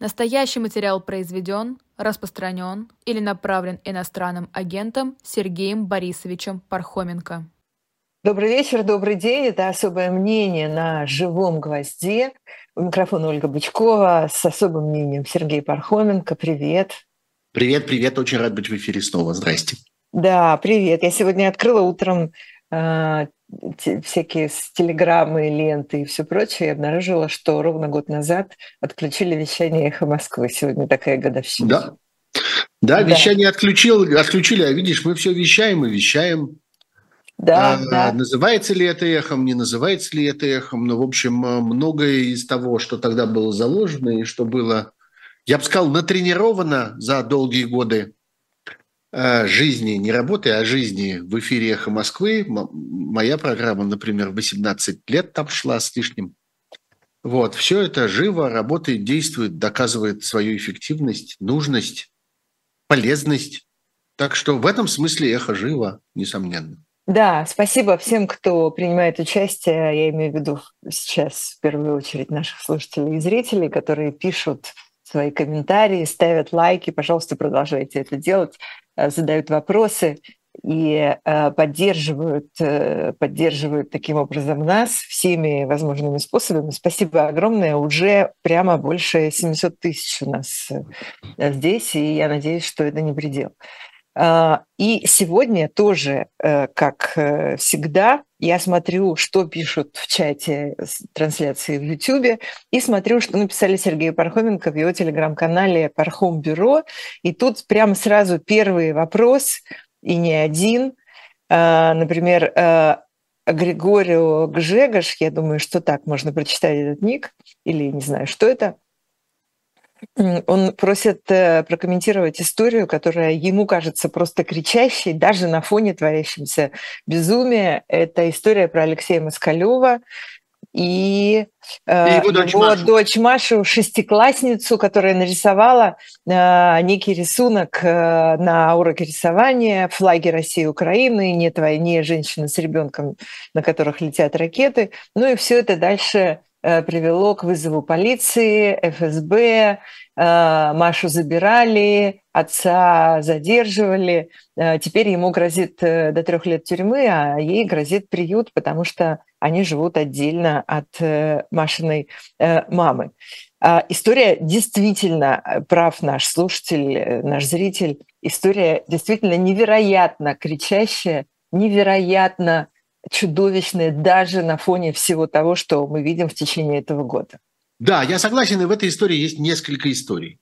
Настоящий материал произведен, распространен или направлен иностранным агентом Сергеем Борисовичем Пархоменко. Добрый вечер, добрый день. Это «Особое мнение» на живом гвозде. У микрофона Ольга Бычкова с особым мнением Сергей Пархоменко. Привет. Привет, привет. Очень рад быть в эфире снова. Здрасте. Да, привет. Я сегодня открыла утром всякие телеграммы, ленты и все прочее. Я обнаружила, что ровно год назад отключили вещание «Эхо Москвы». Сегодня такая годовщина. Да, вещание отключили. А видишь, мы все вещаем и вещаем. Да. Называется ли это эхом, не называется ли это эхом, но, в общем, многое из того, что тогда было заложено и что было, я бы сказал, натренировано за долгие годы жизни, не работы, а жизни в эфире «Эхо Москвы». Моя программа, например, 18 лет там шла с лишним. Вот, все это живо работает, действует, доказывает свою эффективность, нужность, полезность. Так что в этом смысле эхо живо, несомненно. Да, спасибо всем, кто принимает участие. Я имею в виду сейчас в первую очередь наших слушателей и зрителей, которые пишут свои комментарии, ставят лайки. Пожалуйста, продолжайте это делать. Задают вопросы и поддерживают таким образом нас всеми возможными способами. Спасибо огромное. Уже прямо больше 700 тысяч у нас здесь, и я надеюсь, что это не предел. И сегодня тоже, как всегда, я смотрю, что пишут в чате трансляции в YouTube, и смотрю, что написали Сергею Пархоменко в его телеграм-канале «Пархом Бюро». И тут прямо сразу первый вопрос, и не один. Например, Григорию Гжегаш, я думаю, что так можно прочитать этот ник, или не знаю, что это. Он просит прокомментировать историю, которая ему кажется просто кричащей, даже на фоне творящегося безумия. Это история про Алексея Москалева и его дочь Машу, шестиклассницу, которая нарисовала некий рисунок на уроке рисования, флаги России и Украины, «Нет войне», «Женщина с ребенком», на которых летят ракеты. Ну и все это дальше привело к вызову полиции, ФСБ, Машу забирали, отца задерживали. Теперь ему грозит до 3 лет тюрьмы, а ей грозит приют, потому что они живут отдельно от Машиной мамы. История действительно, прав наш слушатель, наш зритель, история действительно невероятно кричащая, невероятно чудовищные даже на фоне всего того, что мы видим в течение этого года. Да, я согласен, и в этой истории есть несколько историй.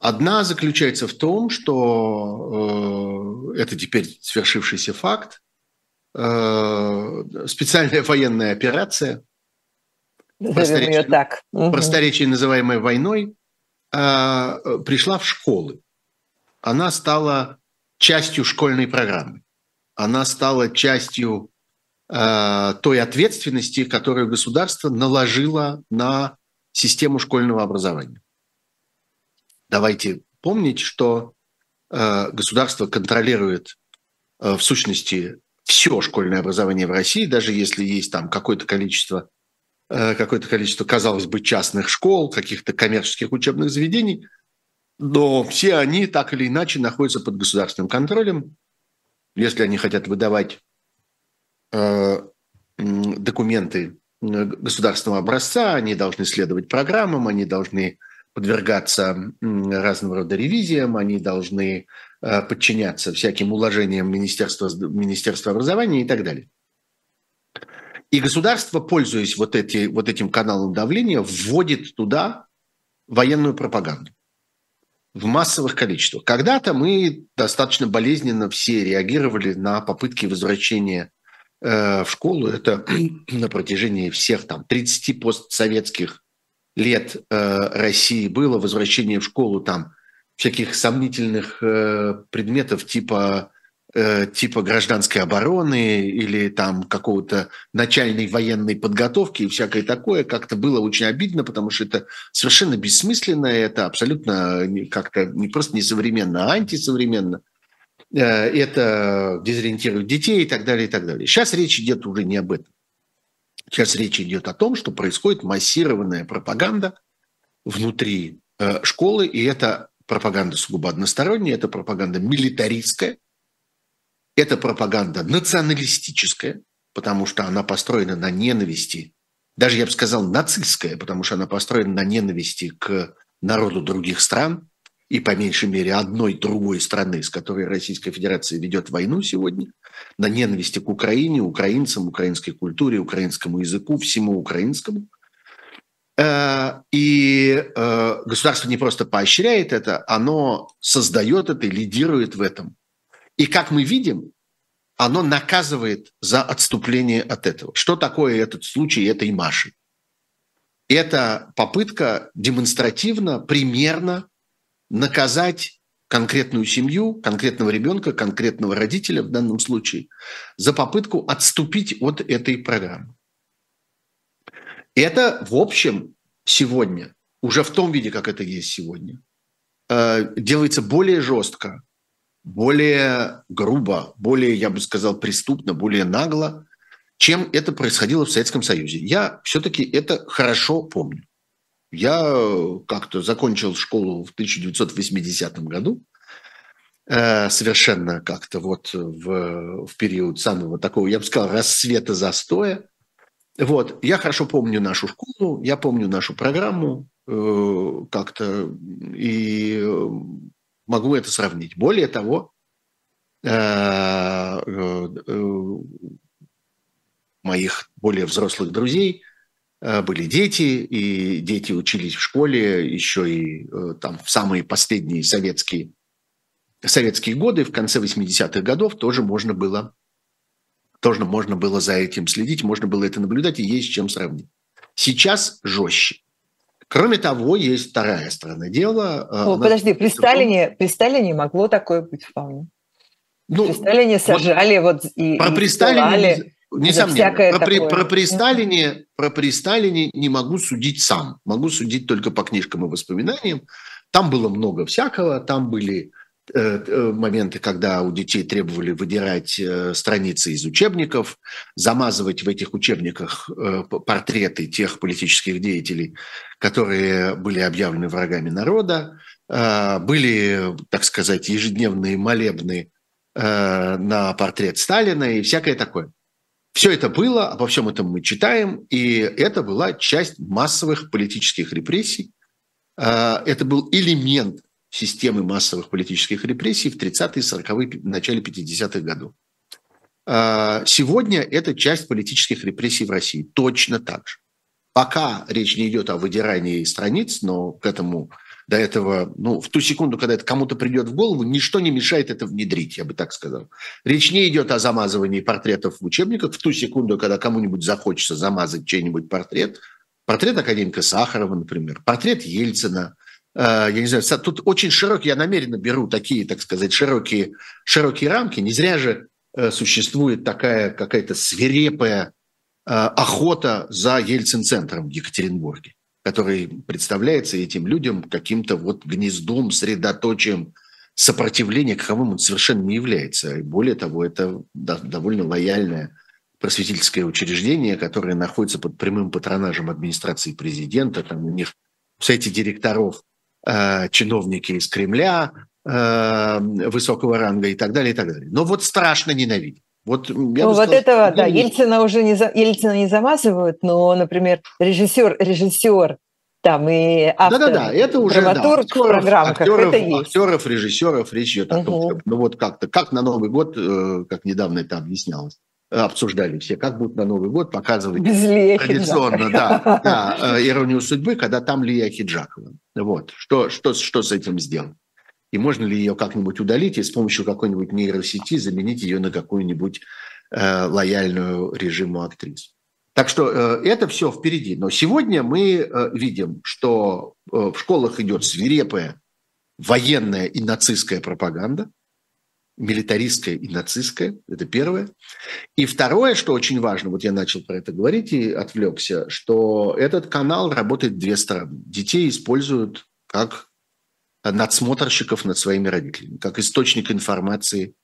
Одна заключается в том, что это теперь свершившийся факт, специальная военная операция, просторечие называемая войной, пришла в школы. Она стала частью школьной программы. Она стала частью той ответственности, которую государство наложило на систему школьного образования. Давайте помнить, что государство контролирует в сущности все школьное образование в России, даже если есть там какое-то количество, казалось бы, частных школ, каких-то коммерческих учебных заведений, но все они так или иначе находятся под государственным контролем. Если они хотят выдавать документы государственного образца, они должны следовать программам, они должны подвергаться разного рода ревизиям, они должны подчиняться всяким уложениям Министерства образования и так далее. И государство, пользуясь вот этим каналом давления, вводит туда военную пропаганду. В массовых количествах. Когда-то мы достаточно болезненно все реагировали на попытки возвращения в школу. Это на протяжении всех там, 30 постсоветских лет России было возвращение в школу там, всяких сомнительных предметов типа гражданской обороны или там, какого-то начальной военной подготовки и всякое такое, как-то было очень обидно, потому что это совершенно бессмысленно, это абсолютно как-то не просто несовременно, а антисовременно. Это дезориентирует детей и так далее, и так далее. Сейчас речь идет уже не об этом. Сейчас речь идет о том, что происходит массированная пропаганда внутри школы, и это пропаганда сугубо односторонняя, это пропаганда милитаристская, это пропаганда националистическая, потому что она построена на ненависти, даже, я бы сказал, нацистская, потому что она построена на ненависти к народу других стран и, по меньшей мере, одной другой страны, с которой Российская Федерация ведет войну сегодня, на ненависти к Украине, украинцам, украинской культуре, украинскому языку, всему украинскому. И государство не просто поощряет это, оно создает это и лидирует в этом. И, как мы видим, оно наказывает за отступление от этого. Что такое этот случай этой Маши? Это попытка демонстративно, примерно наказать конкретную семью, конкретного ребенка, конкретного родителя в данном случае за попытку отступить от этой программы. Это, в общем, сегодня, уже в том виде, как это есть сегодня, делается более жестко, более грубо, более, я бы сказал, преступно, более нагло, чем это происходило в Советском Союзе. Я все-таки это хорошо помню. Я как-то закончил школу в 1980 году, совершенно как-то вот в период самого такого, я бы сказал, расцвета застоя. Вот, я хорошо помню нашу школу, я помню нашу программу как-то и могу это сравнить. Более того, моих более взрослых друзей были дети, и дети учились в школе еще и там в самые последние советские годы, в конце 80-х годов тоже можно было за этим следить, можно было это наблюдать, и есть с чем сравнить. Сейчас жестче. Кроме того, есть вторая сторона дела. При Сталине могло такое быть вполне. При Сталине сажали Про Сталине не могу судить сам. Могу судить только по книжкам и воспоминаниям. Там было много всякого, там были моменты, когда у детей требовали выдирать страницы из учебников, замазывать в этих учебниках портреты тех политических деятелей, которые были объявлены врагами народа. Были, так сказать, ежедневные молебны на портрет Сталина и всякое такое. Все это было, обо всем этом мы читаем, и это была часть массовых политических репрессий. Это был элемент системы массовых политических репрессий в 30-е, 40-е, начале 50-х годов. Сегодня это часть политических репрессий в России. Точно так же. Пока речь не идет о выдирании страниц, но в ту секунду, когда это кому-то придет в голову, ничто не мешает это внедрить, я бы так сказал. Речь не идет о замазывании портретов в учебниках. В ту секунду, когда кому-нибудь захочется замазать чей-нибудь портрет академика Сахарова, например, портрет Ельцина, я не знаю, тут очень широкие, я намеренно беру такие, так сказать, широкие рамки, не зря же существует такая какая-то свирепая охота за Ельцин-центром в Екатеринбурге, который представляется этим людям каким-то вот гнездом, средоточием сопротивления, каковым он совершенно не является. И более того, это довольно лояльное просветительское учреждение, которое находится под прямым патронажем администрации президента, там у них все эти директоров, чиновники из Кремля, высокого ранга и так далее, и так далее. Но вот страшно ненавидеть. Ельцина не замазывают, но, например, режиссер там и автор, драматург, программках, это есть. Актеров, режиссеров, речь идет о том, как на Новый год, как недавно это объяснялось, обсуждали все, как будут на Новый год показывать традиционно «Иронию судьбы», когда там Лия Хиджакова. Вот. Что с этим сделать? И можно ли ее как-нибудь удалить и с помощью какой-нибудь нейросети заменить ее на какую-нибудь лояльную режиму актрису? Так что это все впереди. Но сегодня мы видим, что в школах идет свирепая военная и нацистская пропаганда, милитаристская и нацистская, это первое. И второе, что очень важно, вот я начал про это говорить и отвлекся, что этот канал работает две стороны. Детей используют как надсмотрщиков над своими родителями, как источник информации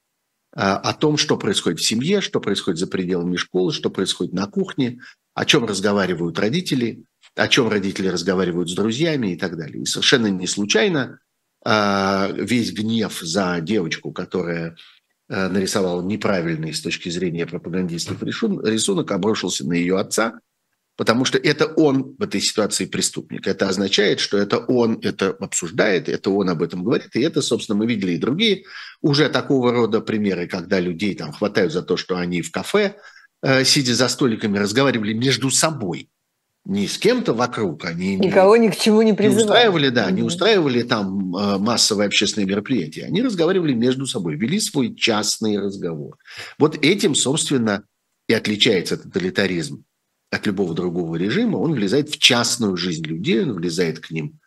о том, что происходит в семье, что происходит за пределами школы, что происходит на кухне, о чем разговаривают родители, о чем родители разговаривают с друзьями и так далее. И совершенно не случайно весь гнев за девочку, которая нарисовала неправильный с точки зрения пропагандистов рисунок, обрушился на ее отца, потому что это он в этой ситуации преступник. Это означает, что это он это обсуждает, это он об этом говорит. И это, собственно, мы видели и другие уже такого рода примеры, когда людей там хватают за то, что они в кафе, сидя за столиками, разговаривали между собой. Не с кем-то вокруг, они никого ни к чему не призывали. Не устраивали там массовые общественные мероприятия. Они разговаривали между собой, вели свой частный разговор. Вот этим, собственно, и отличается тоталитаризм от любого другого режима. Он влезает в частную жизнь людей, он влезает к ним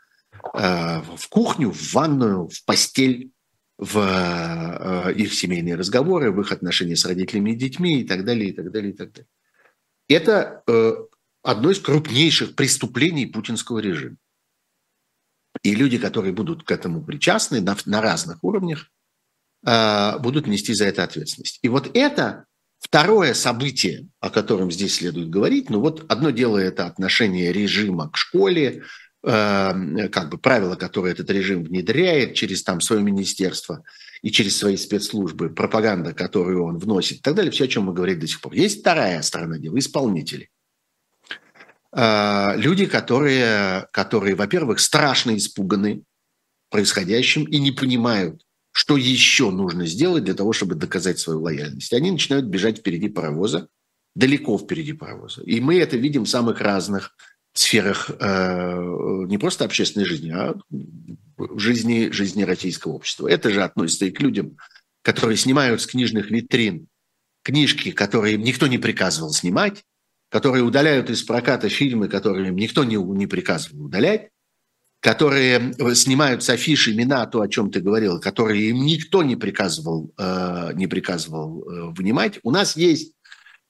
в кухню, в ванную, в постель, в их семейные разговоры, в их отношения с родителями и детьми и так далее, и так далее, и так далее. Это одно из крупнейших преступлений путинского режима. И люди, которые будут к этому причастны на разных уровнях, будут нести за это ответственность. И вот это второе событие, о котором здесь следует говорить. Ну вот одно дело – это отношение режима к школе, как бы правила, которые этот режим внедряет через там свое министерство и через свои спецслужбы, пропаганда, которую он вносит и так далее, все, о чем мы говорили до сих пор. Есть вторая сторона дела – исполнители. Люди, которые, во-первых, страшно испуганы происходящим и не понимают, что еще нужно сделать для того, чтобы доказать свою лояльность. Они начинают бежать впереди паровоза, далеко впереди паровоза. И мы это видим в самых разных сферах не просто общественной жизни, а жизни российского общества. Это же относится и к людям, которые снимают с книжных витрин книжки, которые им никто не приказывал снимать, которые удаляют из проката фильмы, которые им никто не приказывал удалять, которые снимают с афиш имена, то, о чем ты говорил, которые им никто не приказывал внимать. У нас есть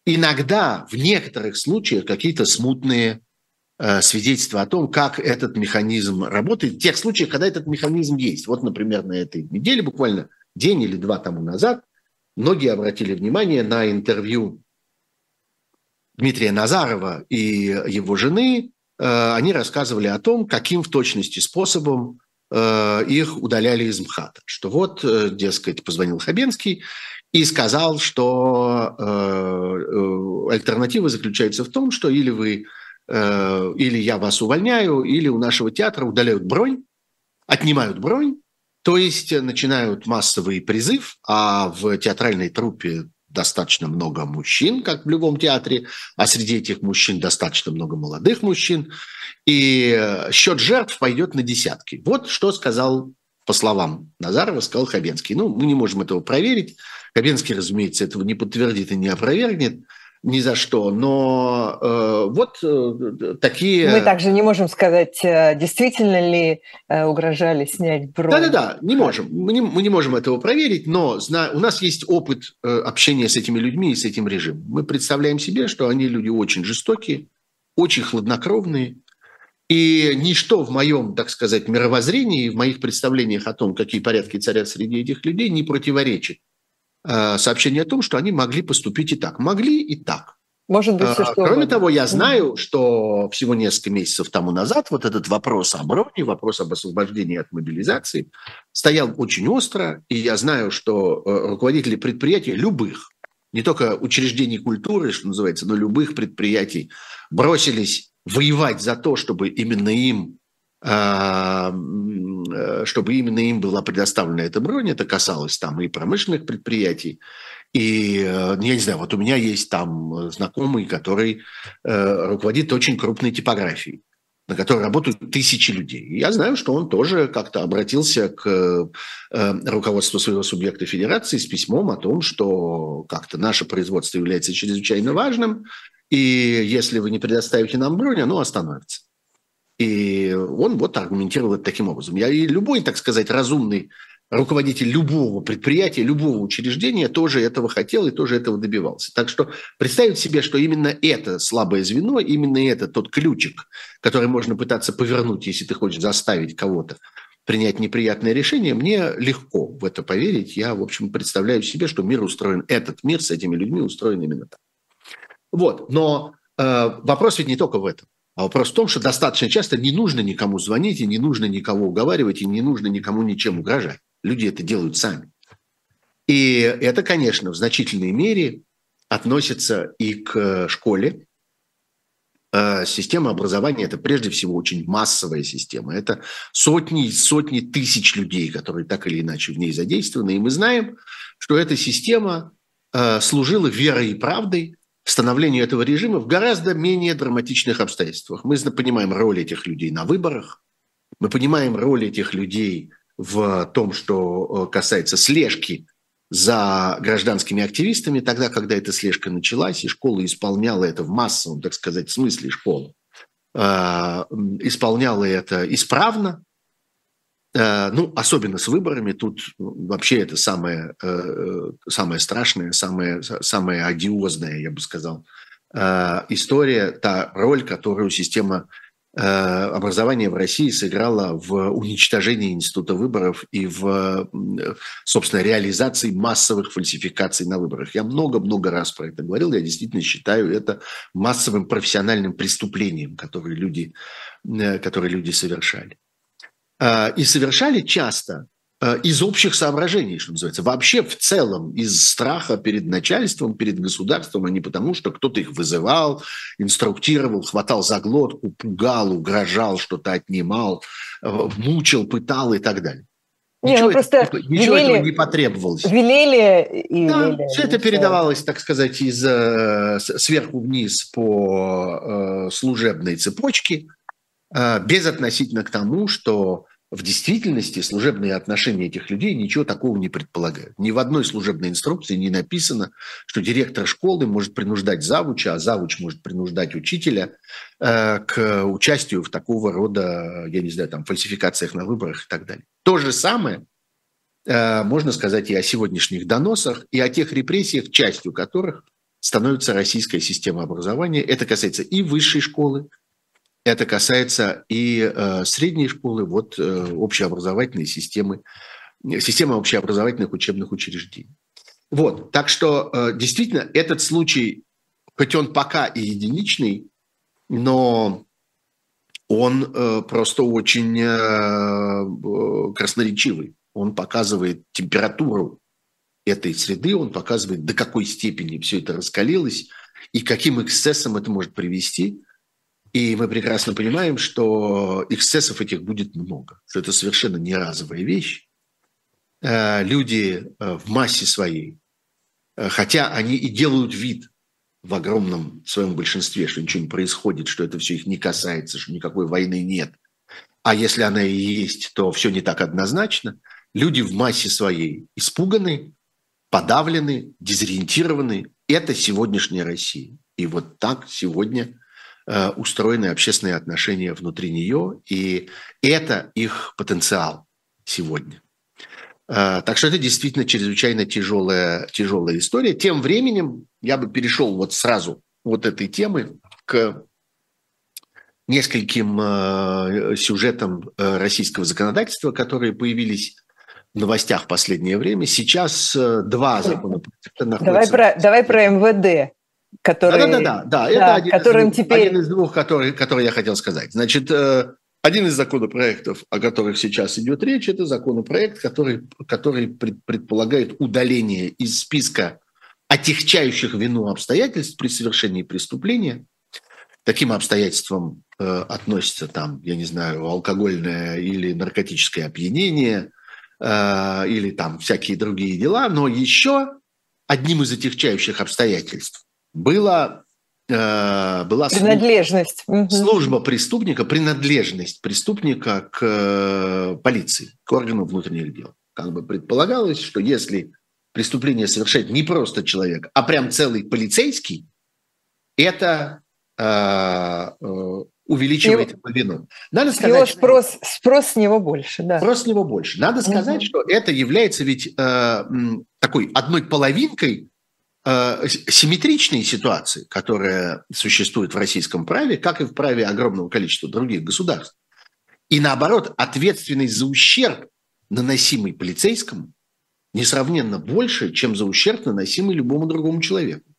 иногда, в некоторых случаях, какие-то смутные свидетельства о том, как этот механизм работает, в тех случаях, когда этот механизм есть. Вот, например, на этой неделе, буквально день или два тому назад, многие обратили внимание на интервью Дмитрия Назарова и его жены. Они рассказывали о том, каким в точности способом их удаляли из МХАТа. Что вот, дескать, позвонил Хабенский и сказал, что альтернатива заключается в том, что или я вас увольняю, или у нашего театра удаляют бронь, отнимают бронь, то есть начинают массовый призыв, а в театральной труппе достаточно много мужчин, как в любом театре, а среди этих мужчин достаточно много молодых мужчин, и счет жертв пойдет на десятки. Вот что сказал, по словам Назарова, сказал Хабенский. Ну, мы не можем этого проверить. Хабенский, разумеется, этого не подтвердит и не опровергнет ни за что, но такие... Мы также не можем сказать, действительно ли угрожали снять бронь. Да-да-да, не можем. Мы не можем этого проверить, но у нас есть опыт общения с этими людьми и с этим режимом. Мы представляем себе, что они люди очень жестокие, очень хладнокровные, и ничто в моем, так сказать, мировоззрении, в моих представлениях о том, какие порядки царят среди этих людей, не противоречит сообщение о том, что они могли поступить и так. Могли и так. Может быть, все, что кроме того, я знаю, что всего несколько месяцев тому назад вот этот вопрос о броне, вопрос об освобождении от мобилизации стоял очень остро, и я знаю, что руководители предприятий любых, не только учреждений культуры, что называется, но любых предприятий бросились воевать за то, чтобы именно им была предоставлена эта бронь. Это касалось там и промышленных предприятий, и, я не знаю, вот у меня есть там знакомый, который руководит очень крупной типографией, на которой работают тысячи людей. И я знаю, что он тоже как-то обратился к руководству своего субъекта федерации с письмом о том, что как-то наше производство является чрезвычайно важным, и если вы не предоставите нам бронь, оно остановится. И он вот аргументировал это таким образом. И любой, так сказать, разумный руководитель любого предприятия, любого учреждения тоже этого хотел и тоже этого добивался. Так что представить себе, что именно это слабое звено, именно это тот ключик, который можно пытаться повернуть, если ты хочешь заставить кого-то принять неприятное решение, мне легко в это поверить. Я, в общем, представляю себе, что мир устроен, этот мир с этими людьми устроен именно так. Вот. Но вопрос ведь не только в этом. А вопрос в том, что достаточно часто не нужно никому звонить, и не нужно никого уговаривать, и не нужно никому ничем угрожать. Люди это делают сами. И это, конечно, в значительной мере относится и к школе. Система образования – это прежде всего очень массовая система. Это сотни и сотни тысяч людей, которые так или иначе в ней задействованы. И мы знаем, что эта система служила верой и правдой становлению этого режима в гораздо менее драматичных обстоятельствах. Мы понимаем роль этих людей на выборах, мы понимаем роль этих людей в том, что касается слежки за гражданскими активистами, тогда, когда эта слежка началась, и школа исполняла это в массовом, так сказать, смысле школа, исполняла это исправно, ну, особенно с выборами, тут вообще это самое страшное, самая одиозная, я бы сказал, история, та роль, которую система образования в России сыграла в уничтожении института выборов и в, собственно, реализации массовых фальсификаций на выборах. Я много-много раз про это говорил, я действительно считаю это массовым профессиональным преступлением, которые люди совершали. И совершали часто из общих соображений, что называется. Вообще в целом из страха перед начальством, перед государством, а не потому, что кто-то их вызывал, инструктировал, хватал за глотку, пугал, угрожал, что-то отнимал, мучил, пытал и так далее. Ничего этого не потребовалось. Велели. Все это передавалось, так сказать, сверху вниз по служебной цепочке, безотносительно к тому, что в действительности служебные отношения этих людей ничего такого не предполагают. Ни в одной служебной инструкции не написано, что директор школы может принуждать завуча, а завуч может принуждать учителя к участию в такого рода, я не знаю, там, фальсификациях на выборах и так далее. То же самое можно сказать и о сегодняшних доносах, и о тех репрессиях, частью которых становится российская система образования. Это касается и высшей школы, это касается и средней школы, общеобразовательной системы общеобразовательных учебных учреждений. Так что действительно этот случай, хоть он пока и единичный, но он просто очень красноречивый. Он показывает температуру этой среды, он показывает, до какой степени все это раскалилось и каким эксцессам это может привести. И мы прекрасно понимаем, что эксцессов этих будет много, что это совершенно не разовая вещь. Люди в массе своей, хотя они и делают вид в огромном своем большинстве, что ничего не происходит, что это все их не касается, что никакой войны нет. А если она и есть, то все не так однозначно. Люди в массе своей испуганы, подавлены, дезориентированы. Это сегодняшняя Россия. И вот так сегодня устроены общественные отношения внутри нее, и это их потенциал сегодня. Так что это действительно чрезвычайно тяжелая история. Тем временем я бы перешел сразу от этой темы к нескольким сюжетам российского законодательства, которые появились в новостях в последнее время. Сейчас два законопроекта находятся... Давай про МВД. Который я хотел сказать. Значит, один из законопроектов, о которых сейчас идет речь, это законопроект, который предполагает удаление из списка отягчающих вину обстоятельств при совершении преступления. К таким обстоятельствам относятся, алкогольное или наркотическое опьянение, или всякие другие дела. Но еще одним из отягчающих обстоятельств была служба преступника, принадлежность преступника к полиции, к органу внутренних дел. Как бы предполагалось, что если преступление совершает не просто человек, а прям целый полицейский, это увеличивает его вину. Надо сказать, спрос с него больше. Да. Спрос с него больше. Надо сказать, что это является ведь такой одной половинкой симметричной ситуации, которая существует в российском праве, как и в праве огромного количества других государств. И наоборот, ответственность за ущерб, наносимый полицейскому, несравненно больше, чем за ущерб, наносимый любому другому человеку.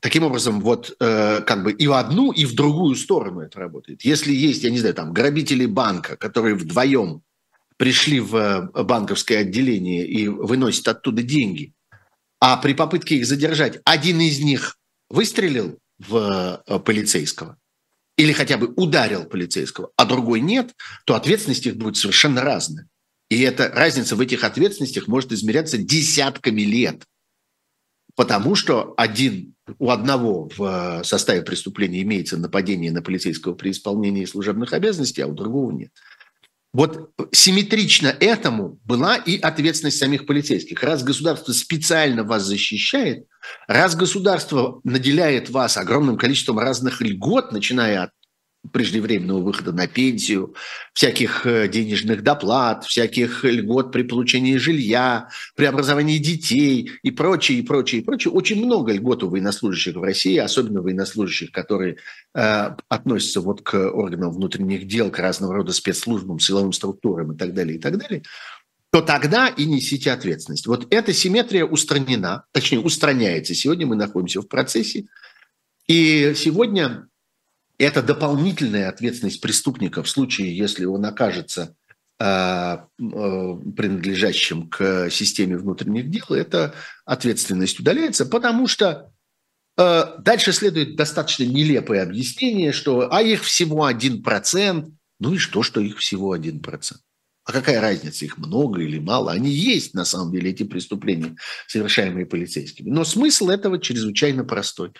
Таким образом, вот как бы и в одну, и в другую сторону это работает. Если есть, я не знаю, там грабители банка, которые вдвоем пришли в банковское отделение и выносят оттуда деньги, а при попытке их задержать один из них выстрелил в полицейского или хотя бы ударил полицейского, а другой нет, то ответственность их будет совершенно разная. И эта разница в этих ответственностях может измеряться десятками лет. Потому что у одного в составе преступления имеется нападение на полицейского при исполнении служебных обязанностей, а у другого нет. Вот симметрично этому была и ответственность самих полицейских. Раз государство специально вас защищает, раз государство наделяет вас огромным количеством разных льгот, начиная от преждевременного выхода на пенсию, всяких денежных доплат, всяких льгот при получении жилья, при образовании детей и прочее, и прочее, и прочее. Очень много льгот у военнослужащих в России, особенно военнослужащих, которые относятся вот к органам внутренних дел, к разного рода спецслужбам, силовым структурам и так далее, то тогда и несите ответственность. Вот эта симметрия устранена, точнее устраняется. Сегодня мы находимся в процессе, и сегодня... Это дополнительная ответственность преступника в случае, если он окажется принадлежащим к системе внутренних дел. Эта ответственность удаляется, потому что дальше следует достаточно нелепое объяснение, что их всего 1%, ну и что их всего 1%. А какая разница, их много или мало? Они есть, на самом деле, эти преступления, совершаемые полицейскими. Но смысл этого чрезвычайно простой.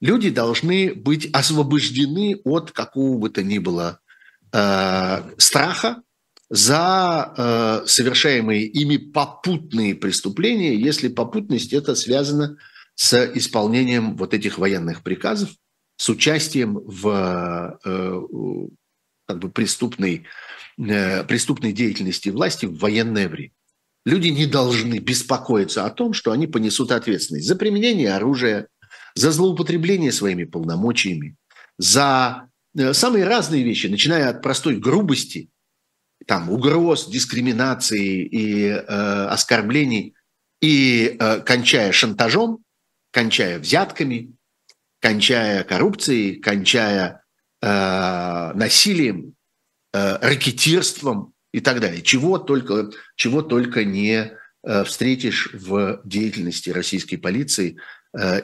Люди должны быть освобождены от какого бы то ни было страха за совершаемые ими попутные преступления, если попутность это связана с исполнением вот этих военных приказов, с участием в как бы преступной деятельности власти в военное время. Люди не должны беспокоиться о том, что они понесут ответственность за применение оружия, за злоупотребление своими полномочиями, за самые разные вещи, начиная от простой грубости, там, угроз, дискриминации и оскорблений, и кончая шантажом, кончая взятками, кончая коррупцией, кончая насилием, ракетирством и так далее. Чего только не встретишь в деятельности российской полиции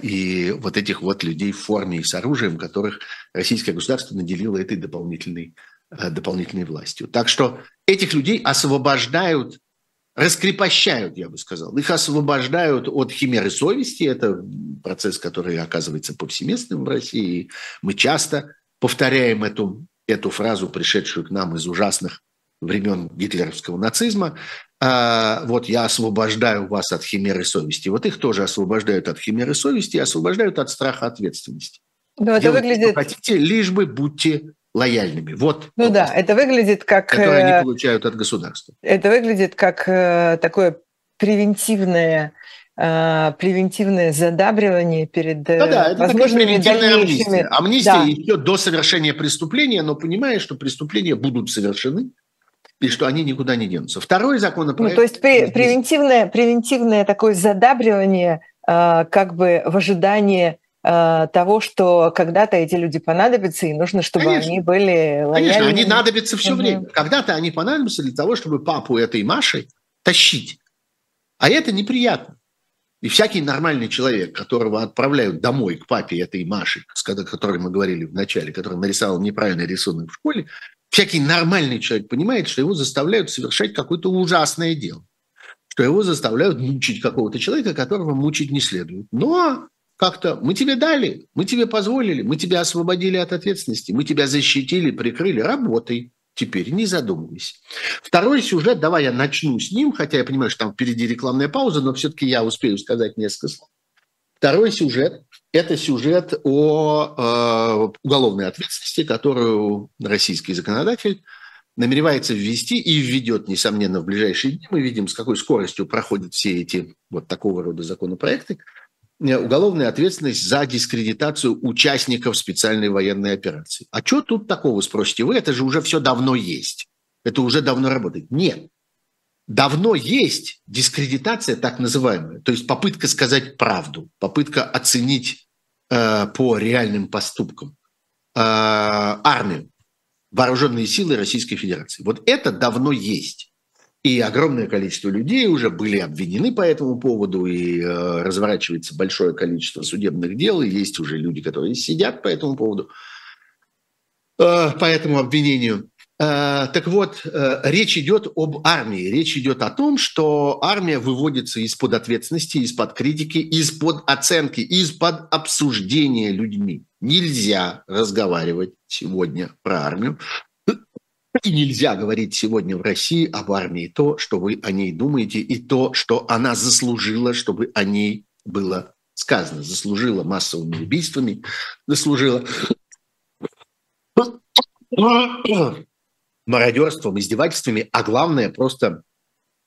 и вот этих вот людей в форме и с оружием, которых российское государство наделило этой дополнительной властью. Так что этих людей освобождают, раскрепощают, я бы сказал. Их освобождают от химеры совести. Это процесс, который оказывается повсеместным в России. Мы часто повторяем эту фразу, пришедшую к нам из ужасных времен гитлеровского нацизма. Вот я освобождаю вас от химеры совести. Вот их тоже освобождают от химеры совести и освобождают от страха ответственности. Но это выглядит... Что хотите, лишь бы будьте лояльными. Вот. Ну да, это выглядит как... Которые они получают от государства. Это выглядит как такое превентивное задабривание перед возможными дальнейшими... Амнистия еще до совершения преступления, но понимая, что преступления будут совершены, и что они никуда не денутся. Второй законопроект... Ну, то есть превентивное такое задабривание как бы в ожидании того, что когда-то эти люди понадобятся, и нужно, чтобы Конечно. Они были лояльными. Конечно, они надобятся все время. Когда-то они понадобятся для того, чтобы папу этой Маши тащить. А это неприятно. И всякий нормальный человек, которого отправляют домой к папе этой Маши, о которой мы говорили в начале, который нарисовал неправильный рисунок в школе, всякий нормальный человек понимает, что его заставляют совершать какое-то ужасное дело, что его заставляют мучить какого-то человека, которого мучить не следует. Но как-то мы тебе дали, мы тебе позволили, мы тебя освободили от ответственности, мы тебя защитили, прикрыли, работай. Теперь не задумывайся. Второй сюжет, давай я начну с ним, хотя я понимаю, что там впереди рекламная пауза, но все-таки я успею сказать несколько слов. Второй сюжет – это сюжет о уголовной ответственности, которую российский законодатель намеревается ввести и введет, несомненно, в ближайшие дни. Мы видим, с какой скоростью проходят все эти вот такого рода законопроекты. Уголовная ответственность за дискредитацию участников специальной военной операции. А что тут такого, спросите вы? Это же уже все давно есть. Это уже давно работает. Нет. давно есть дискредитация так называемая, то есть попытка сказать правду, попытка оценить по реальным поступкам армию, вооруженные силы Российской Федерации. Вот это давно есть. И огромное количество людей уже были обвинены по этому поводу, и разворачивается большое количество судебных дел, и есть уже люди, которые сидят по этому поводу, по этому обвинению. Так вот, речь идет об армии, речь идет о том, что армия выводится из-под ответственности, из-под критики, из-под оценки, из-под обсуждения людьми. Нельзя разговаривать сегодня про армию. И нельзя говорить сегодня в России об армии то, что вы о ней думаете, и то, что она заслужила, чтобы о ней было сказано. Заслужила массовыми убийствами, заслужила мародерством, издевательствами, а главное, просто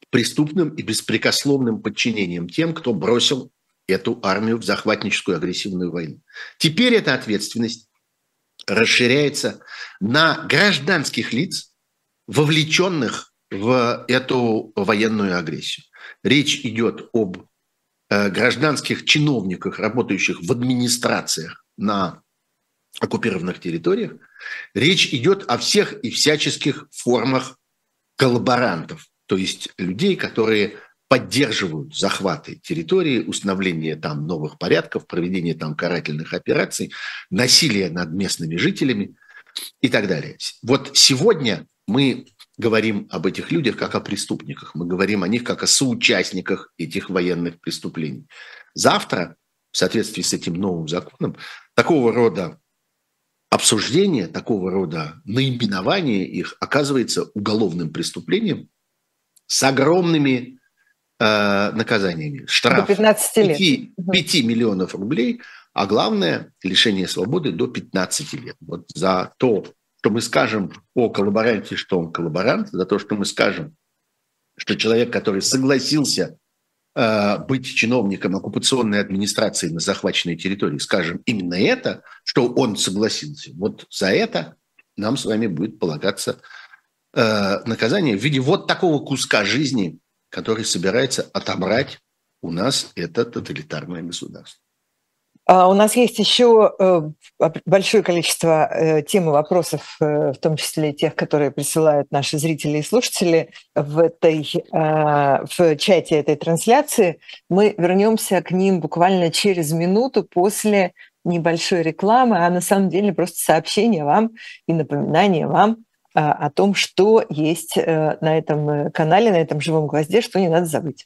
преступным и беспрекословным подчинением тем, кто бросил эту армию в захватническую агрессивную войну. Теперь эта ответственность расширяется на гражданских лиц, вовлеченных в эту военную агрессию. Речь идет об гражданских чиновниках, работающих в администрациях на оккупированных территориях. Речь идет о всех и всяческих формах коллаборантов, то есть людей, которые поддерживают захваты территории, установление там новых порядков, проведение там карательных операций, насилие над местными жителями и так далее. Вот сегодня мы говорим об этих людях как о преступниках, мы говорим о них как о соучастниках этих военных преступлений. Завтра, в соответствии с этим новым законом, такого рода обсуждение, такого рода наименование их оказывается уголовным преступлением с огромными наказаниями. Штраф до 15 лет. 5 миллионов рублей, а главное, лишение свободы до 15 лет. Вот за то, что мы скажем о коллаборанте, что он коллаборант, за то, что мы скажем, что человек, который согласился быть чиновником оккупационной администрации на захваченной территории, скажем, именно это, что он согласился, вот за это нам с вами будет полагаться наказание в виде вот такого куска жизни, который собирается отобрать у нас это тоталитарное государство. У нас есть еще большое количество тем и вопросов, в том числе и тех, которые присылают наши зрители и слушатели в чате этой трансляции. Мы вернемся к ним буквально через минуту после небольшой рекламы, а на самом деле просто сообщение вам и напоминание вам о том, что есть на этом канале, на этом живом гвозде, что не надо забыть.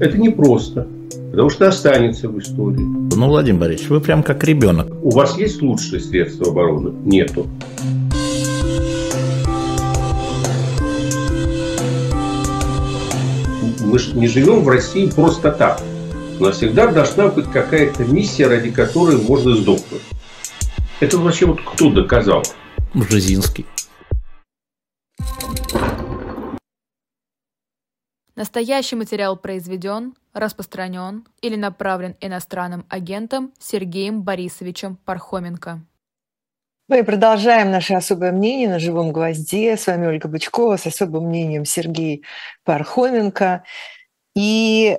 Это непросто, потому что останется в истории. Ну, Владимир Борисович, вы прям как ребенок. У вас есть лучшие средства обороны? Нету. Мы же не живем в России просто так. У нас всегда должна быть какая-то миссия, ради которой можно сдохнуть. Это вообще вот кто доказал? Бжезинский. Настоящий материал произведен, распространен или направлен иностранным агентом Сергеем Борисовичем Пархоменко. Мы продолжаем наше особое мнение на живом гвозде. С вами Ольга Бычкова с особым мнением Сергей Пархоменко. И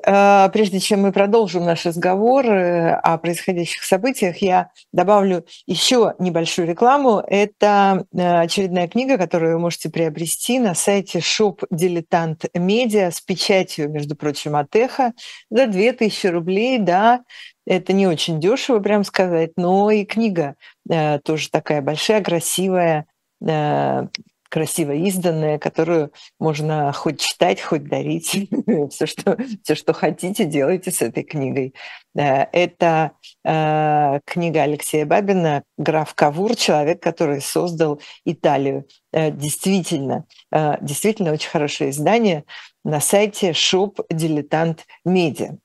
прежде чем мы продолжим наш разговор о происходящих событиях, я добавлю еще небольшую рекламу. Это очередная книга, которую вы можете приобрести на сайте Shop Dilettant Media с печатью, между прочим, от Эхо за 2000 рублей. Да, это не очень дешево, прям сказать, но и книга тоже такая большая, красивая, красиво изданная, которую можно хоть читать, хоть дарить. Все, что хотите, делайте с этой книгой. Это книга Алексея Бабина «Граф Кавур. Человек, который создал Италию». Действительно очень хорошее издание на сайте Shop Дилетант Медиа.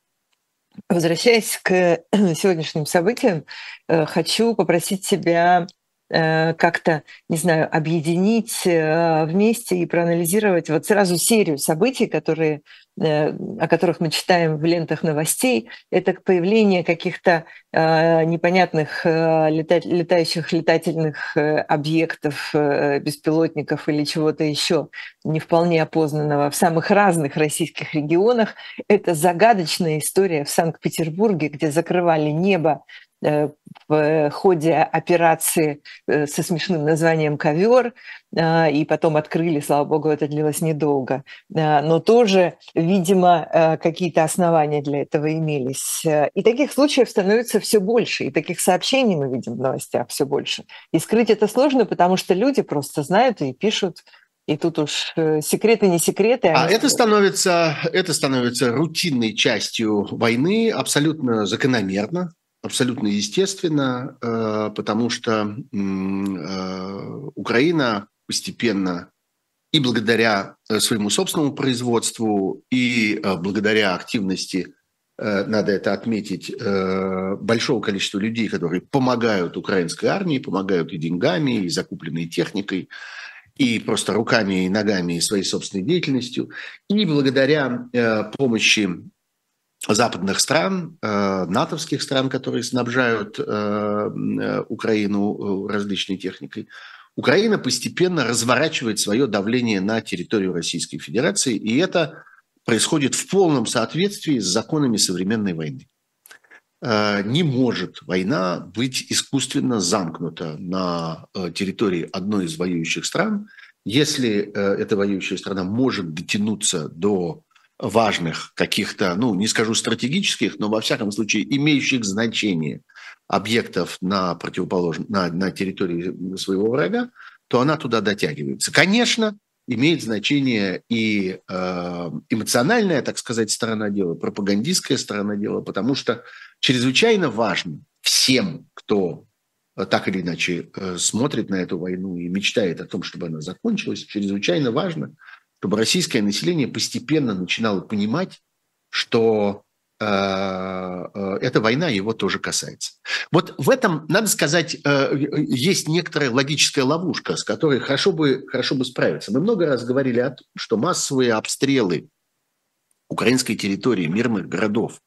Возвращаясь к сегодняшним событиям, хочу попросить тебя как-то, не знаю, объединить вместе и проанализировать вот сразу серию событий, о которых мы читаем в лентах новостей. Это появление каких-то непонятных летательных объектов, беспилотников или чего-то еще не вполне опознанного в самых разных российских регионах. Это загадочная история в Санкт-Петербурге, где закрывали небо в ходе операции со смешным названием «Ковер», и потом открыли, слава богу, это длилось недолго. Но тоже, видимо, какие-то основания для этого имелись. И таких случаев становится все больше, и таких сообщений мы видим в новостях все больше. И скрыть это сложно, потому что люди просто знают и пишут. И тут уж секреты, не секреты. Это становится рутинной частью войны, абсолютно закономерно. Абсолютно естественно, потому что Украина постепенно и благодаря своему собственному производству, и благодаря активности, надо это отметить, большого количества людей, которые помогают украинской армии, помогают и деньгами, и закупленной техникой, и просто руками и ногами, и своей собственной деятельностью, и благодаря помощи западных стран, натовских стран, которые снабжают Украину различной техникой, Украина постепенно разворачивает свое давление на территорию Российской Федерации, и это происходит в полном соответствии с законами современной войны. Не может война быть искусственно замкнута на территории одной из воюющих стран, если эта воюющая страна может дотянуться до важных каких-то, не скажу стратегических, но во всяком случае имеющих значение объектов на территории своего врага, то она туда дотягивается. Конечно, имеет значение и эмоциональная, так сказать, сторона дела, пропагандистская сторона дела, потому что чрезвычайно важно всем, кто так или иначе смотрит на эту войну и мечтает о том, чтобы она закончилась, чрезвычайно важно, чтобы российское население постепенно начинало понимать, что эта война его тоже касается. Вот в этом, надо сказать, есть некоторая логическая ловушка, с которой хорошо бы справиться. Мы много раз говорили о том, что массовые обстрелы украинской территории, мирных городов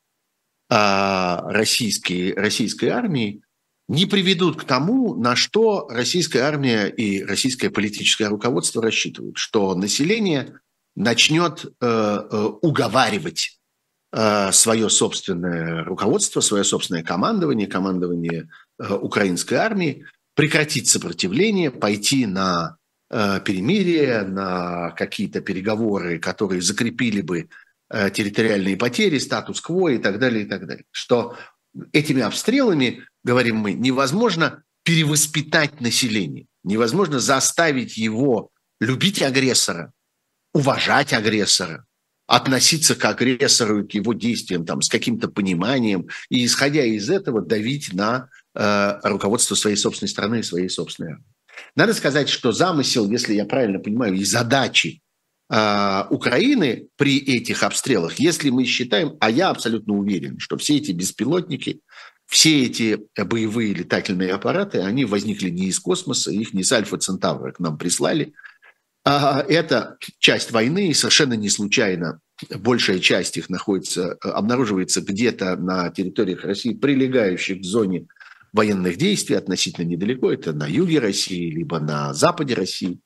российской армии не приведут к тому, на что российская армия и российское политическое руководство рассчитывают, что население начнет уговаривать свое собственное руководство, свое собственное командование украинской армии прекратить сопротивление, пойти на перемирие, на какие-то переговоры, которые закрепили бы территориальные потери, статус-кво и так далее, и так далее. Что этими обстрелами, говорим мы, невозможно перевоспитать население, невозможно заставить его любить агрессора, уважать агрессора, относиться к агрессору и к его действиям с каким-то пониманием и, исходя из этого, давить на руководство своей собственной страны и своей собственной армии. Надо сказать, что замысел, если я правильно понимаю, и задачи Украины при этих обстрелах, если мы считаем, а я абсолютно уверен, что все эти беспилотники, все эти боевые летательные аппараты, они возникли не из космоса, их не с Альфа-Центавра к нам прислали. Это часть войны, и совершенно не случайно большая часть их обнаруживается где-то на территориях России, прилегающих к зоне военных действий, относительно недалеко. Это на юге России, либо на западе России.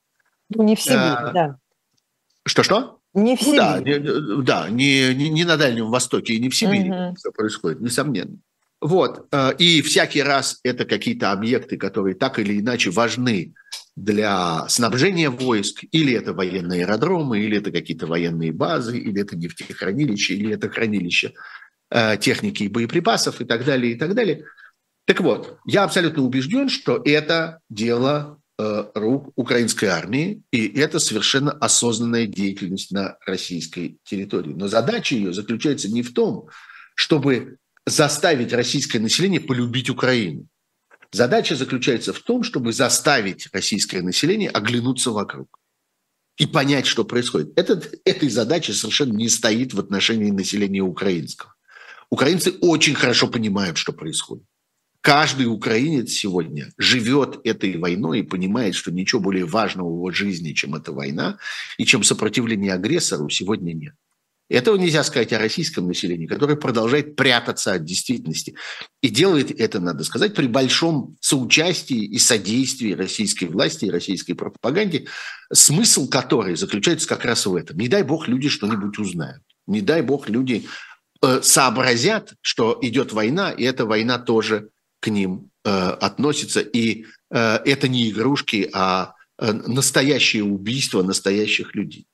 Не в Сибири, да. Что-что? Не в Сибири. Не на Дальнем Востоке и не в Сибири все происходит, несомненно. Вот. И всякий раз это какие-то объекты, которые так или иначе важны для снабжения войск. Или это военные аэродромы, или это какие-то военные базы, или это нефтехранилище, или это хранилище техники и боеприпасов и так далее, и так далее. Так вот, я абсолютно убежден, что это дело рук украинской армии, и это совершенно осознанная деятельность на российской территории. Но задача ее заключается не в том, чтобы заставить российское население полюбить Украину. Задача заключается в том, чтобы заставить российское население оглянуться вокруг и понять, что происходит. Этой задачи совершенно не стоит в отношении населения украинского. Украинцы очень хорошо понимают, что происходит. Каждый украинец сегодня живет этой войной и понимает, что ничего более важного в его жизни, чем эта война, и чем сопротивление агрессору, сегодня нет. Этого нельзя сказать о российском населении, которое продолжает прятаться от действительности. И делает это, надо сказать, при большом соучастии и содействии российской власти и российской пропаганде, смысл которой заключается как раз в этом. Не дай бог люди что-нибудь узнают. Не дай бог люди сообразят, что идет война, и эта война тоже к ним относится, и это не игрушки, а настоящее убийство настоящих людей.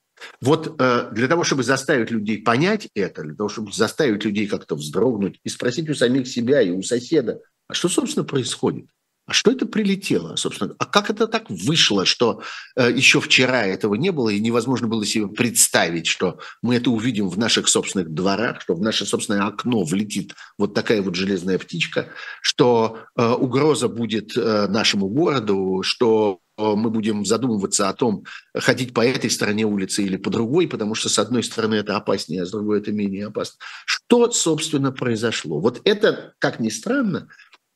Вот для того, чтобы заставить людей понять это, для того, чтобы заставить людей как-то вздрогнуть и спросить у самих себя и у соседа, а что, собственно, происходит? А что это прилетело, собственно? А как это так вышло, что еще вчера этого не было, и невозможно было себе представить, что мы это увидим в наших собственных дворах, что в наше собственное окно влетит вот такая вот железная птичка, что угроза будет нашему городу, что мы будем задумываться о том, ходить по этой стороне улицы или по другой, потому что с одной стороны это опаснее, а с другой это менее опасно. Что, собственно, произошло? Вот это, как ни странно,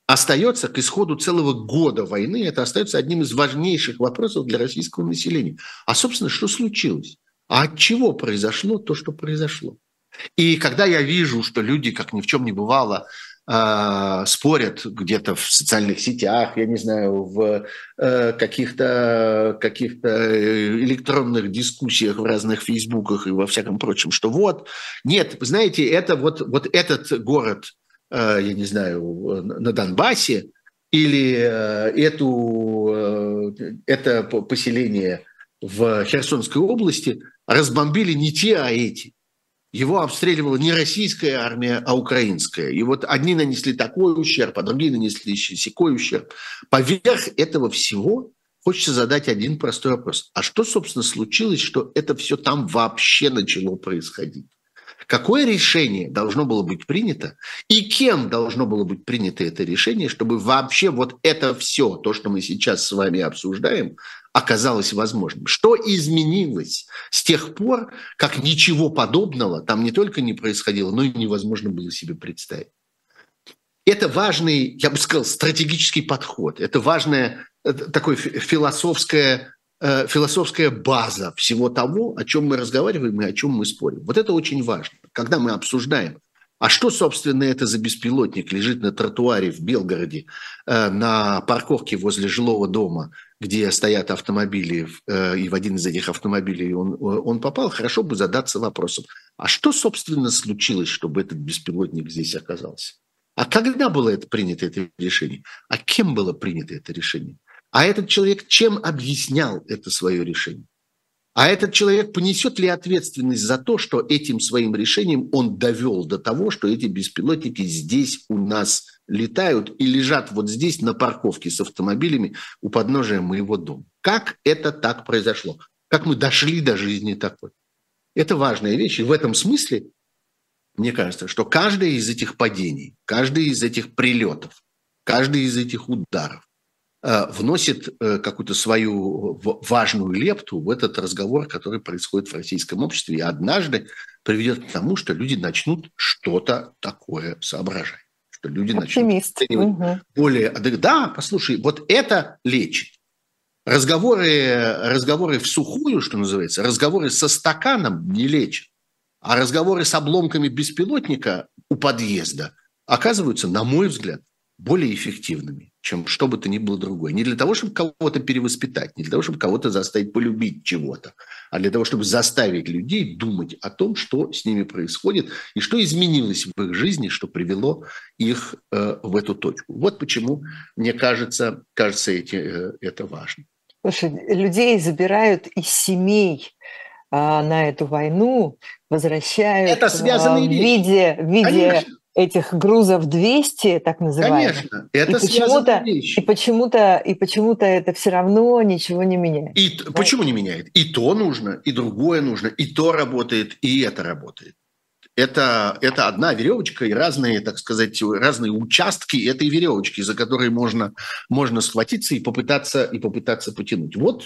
остается к исходу целого года войны, это остается одним из важнейших вопросов для российского населения. А, собственно, что случилось? А от чего произошло то, что произошло? И когда я вижу, что люди, как ни в чем не бывало, спорят где-то в социальных сетях, я не знаю, в каких-то электронных дискуссиях в разных фейсбуках и во всяком прочем, что вот, нет, знаете, это вот этот город, я не знаю, на Донбассе, или это поселение в Херсонской области разбомбили не те, а эти. Его обстреливала не российская армия, а украинская. И вот одни нанесли такой ущерб, а другие нанесли еще сякой ущерб. Поверх этого всего хочется задать один простой вопрос. А что, собственно, случилось, что это все там вообще начало происходить? Какое решение должно было быть принято и кем должно было быть принято это решение, чтобы вообще вот это все, то, что мы сейчас с вами обсуждаем, оказалось возможным? Что изменилось с тех пор, как ничего подобного там не только не происходило, но и невозможно было себе представить? Это важный, я бы сказал, стратегический подход, это важная такая философская база всего того, о чем мы разговариваем и о чем мы спорим. Вот это очень важно. Когда мы обсуждаем, а что, собственно, это за беспилотник лежит на тротуаре в Белгороде, на парковке возле жилого дома, где стоят автомобили, и в один из этих автомобилей он попал, хорошо бы задаться вопросом, а что, собственно, случилось, чтобы этот беспилотник здесь оказался? А когда было принято это решение? А кем было принято это решение? А этот человек чем объяснял это свое решение? А этот человек понесет ли ответственность за то, что этим своим решением он довел до того, что эти беспилотники здесь у нас летают и лежат вот здесь на парковке с автомобилями у подножия моего дома? Как это так произошло? Как мы дошли до жизни такой? Это важная вещь. И в этом смысле, мне кажется, что каждое из этих падений, каждый из этих прилетов, каждый из этих ударов вносит какую-то свою важную лепту в этот разговор, который происходит в российском обществе, и однажды приведет к тому, что люди начнут что-то такое соображать. Что люди начнут более... Да, послушай, вот это лечит. Разговоры в сухую, что называется, разговоры со стаканом не лечат, а разговоры с обломками беспилотника у подъезда оказываются, на мой взгляд, более эффективными, чем что бы то ни было другое. Не для того, чтобы кого-то перевоспитать, не для того, чтобы кого-то заставить полюбить чего-то, а для того, чтобы заставить людей думать о том, что с ними происходит и что изменилось в их жизни, что привело их в эту точку. Вот почему, мне кажется, это важно. Слушай, людей забирают из семей на эту войну, возвращают это в виде этих грузов 200, так называемых. Конечно, это связанная вещь. И почему-то это все равно ничего не меняет. И, да? Почему не меняет? И то нужно, и другое нужно, и то работает, и это работает. Это одна веревочка и разные, так сказать, разные участки этой веревочки, за которые можно схватиться и попытаться потянуть. Вот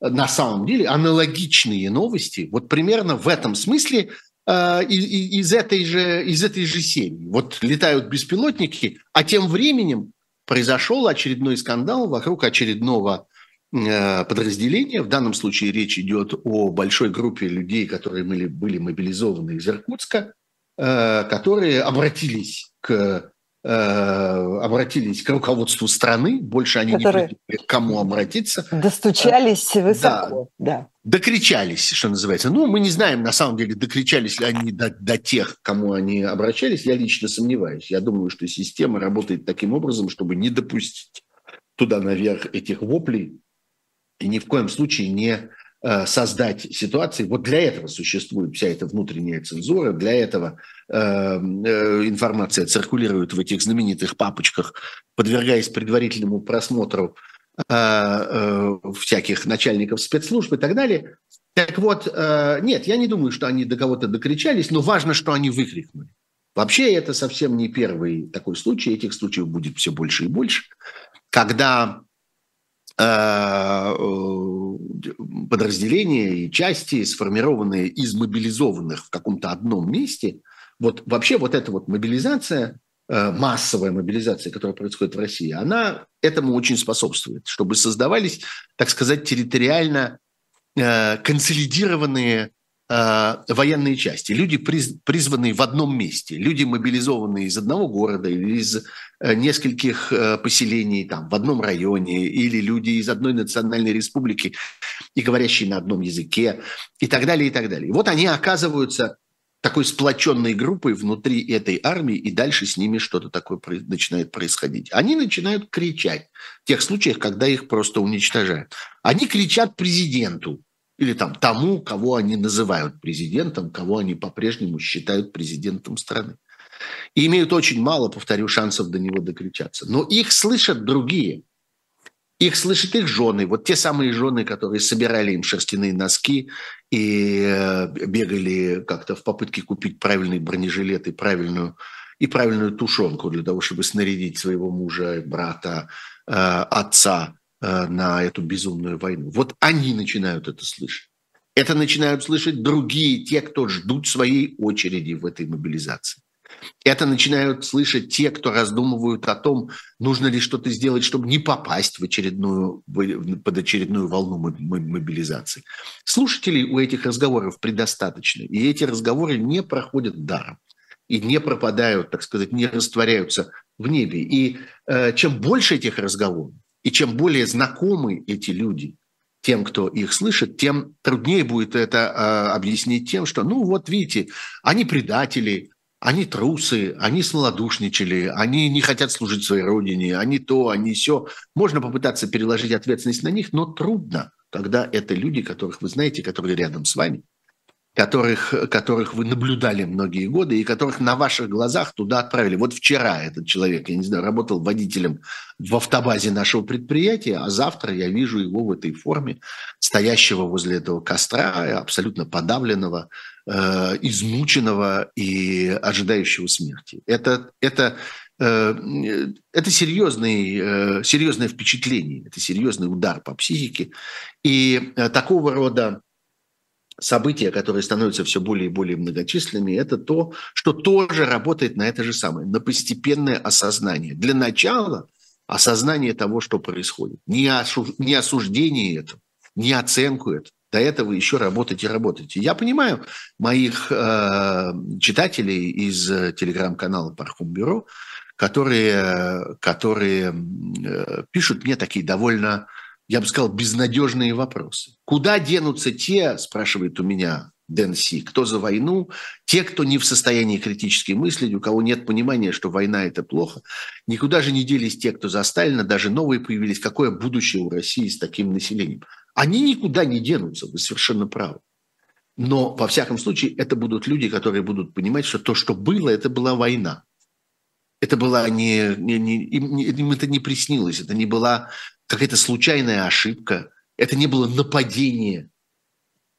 на самом деле аналогичные новости, вот примерно в этом смысле, из этой же серии. Вот летают беспилотники, а тем временем произошел очередной скандал вокруг очередного подразделения. В данном случае речь идет о большой группе людей, которые были мобилизованы из Иркутска, которые обратились к руководству страны, больше они которые не придумали, к кому обратиться. Достучались высоко, да. Докричались, что называется. Ну, мы не знаем, на самом деле, докричались ли они до тех, к кому они обращались. Я лично сомневаюсь. Я думаю, что система работает таким образом, чтобы не допустить туда наверх этих воплей, и ни в коем случае не создать ситуации. Вот для этого существует вся эта внутренняя цензура, для этого информация циркулирует в этих знаменитых папочках, подвергаясь предварительному просмотру всяких начальников спецслужб и так далее. Так вот, нет, я не думаю, что они до кого-то докричались, но важно, что они выкрикнули. Вообще это совсем не первый такой случай, этих случаев будет все больше и больше, когда подразделения и части, сформированные из мобилизованных в каком-то одном месте, вот вообще вот эта вот мобилизация, массовая мобилизация, которая происходит в России, она этому очень способствует, чтобы создавались, так сказать, территориально консолидированные военные части, люди, призванные в одном месте, люди, мобилизованные из одного города или из нескольких поселений там, в одном районе, или люди из одной национальной республики и говорящие на одном языке, и так далее, и так далее. И вот они оказываются такой сплоченной группой внутри этой армии, и дальше с ними что-то такое начинает происходить. Они начинают кричать в тех случаях, когда их просто уничтожают. Они кричат президенту, или там тому, кого они называют президентом, кого они по-прежнему считают президентом страны. И имеют очень мало, повторю, шансов до него докричаться. Но их слышат другие. Их слышат их жены. Вот те самые жены, которые собирали им шерстяные носки и бегали как-то в попытке купить правильный бронежилет и правильную тушенку для того, чтобы снарядить своего мужа, брата, отца на эту безумную войну. Вот они начинают это слышать. Это начинают слышать другие, те, кто ждут своей очереди в этой мобилизации. Это начинают слышать те, кто раздумывают о том, нужно ли что-то сделать, чтобы не попасть под очередную волну мобилизации. Слушателей у этих разговоров предостаточно, и эти разговоры не проходят даром. И не пропадают, так сказать, не растворяются в небе. И чем больше этих разговоров, и чем более знакомы эти люди тем, кто их слышит, тем труднее будет это объяснить тем, что, ну вот видите, они предатели, они трусы, они смолодушничали, они не хотят служить своей родине, они то, они сё. Можно попытаться переложить ответственность на них, но трудно, когда это люди, которых вы знаете, которые рядом с вами, которых вы наблюдали многие годы и которых на ваших глазах туда отправили. Вот вчера этот человек, я не знаю, работал водителем в автобазе нашего предприятия, а завтра я вижу его в этой форме, стоящего возле этого костра, абсолютно подавленного, измученного и ожидающего смерти. Это серьезное впечатление, это серьезный удар по психике. И такого рода события, которые становятся все более и более многочисленными, это то, что тоже работает на это же самое, на постепенное осознание. Для начала осознание того, что происходит. Не осуждение этого, не оценку этого. До этого еще работать и работать. И я понимаю моих читателей из телеграм-канала «Пархом Бюро», которые пишут мне такие довольно, я бы сказал, безнадежные вопросы. Куда денутся те, спрашивает у меня Дэн Си, кто за войну, те, кто не в состоянии критически мыслить, у кого нет понимания, что война – это плохо. Никуда же не делись те, кто за Сталина, даже новые появились. Какое будущее у России с таким населением? Они никуда не денутся, вы совершенно правы. Но, во всяком случае, это будут люди, которые будут понимать, что то, что было, это была война. Это была им это не приснилось, это не была какая-то случайная ошибка, это не было нападение.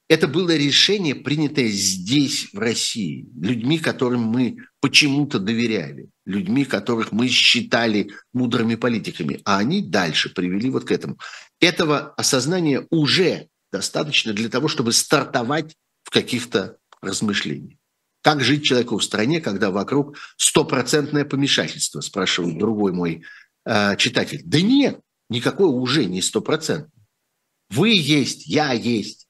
Это было решение, принятое здесь, в России, людьми, которым мы почему-то доверяли, людьми, которых мы считали мудрыми политиками, а они дальше привели вот к этому. Этого осознания уже достаточно для того, чтобы стартовать в каких-то размышлениях. Как жить человеку в стране, когда вокруг стопроцентное помешательство, спрашивал другой мой читатель. Да нет, никакое уже не стопроцентное. Вы есть, я есть.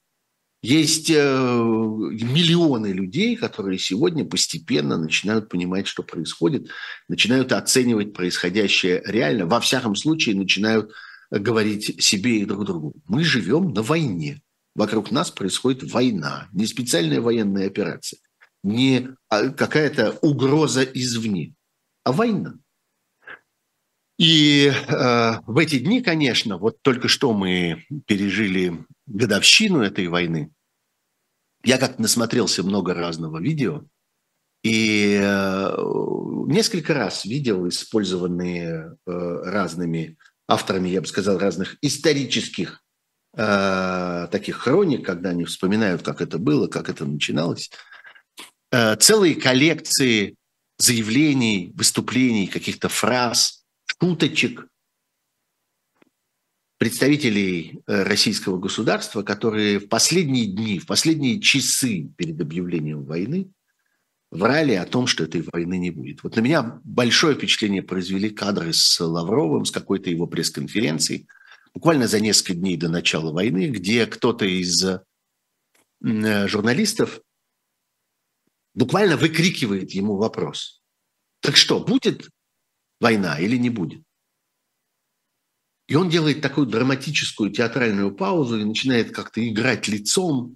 Есть миллионы людей, которые сегодня постепенно начинают понимать, что происходит, начинают оценивать происходящее реально, во всяком случае начинают говорить себе и друг другу. Мы живем на войне. Вокруг нас происходит война, не специальная военная операция. Не какая-то угроза извне, а война. И в эти дни, конечно, вот только что мы пережили годовщину этой войны. Я как-то насмотрелся много разного видео. И несколько раз видел использованные разными авторами, я бы сказал, разных исторических таких хроник, когда они вспоминают, как это было, как это начиналось. Целые коллекции заявлений, выступлений, каких-то фраз, шуточек представителей российского государства, которые в последние дни, в последние часы перед объявлением войны врали о том, что этой войны не будет. Вот на меня большое впечатление произвели кадры с Лавровым, с какой-то его пресс-конференции, буквально за несколько дней до начала войны, где кто-то из журналистов буквально выкрикивает ему вопрос. Так что, будет война или не будет? И он делает такую драматическую театральную паузу и начинает как-то играть лицом,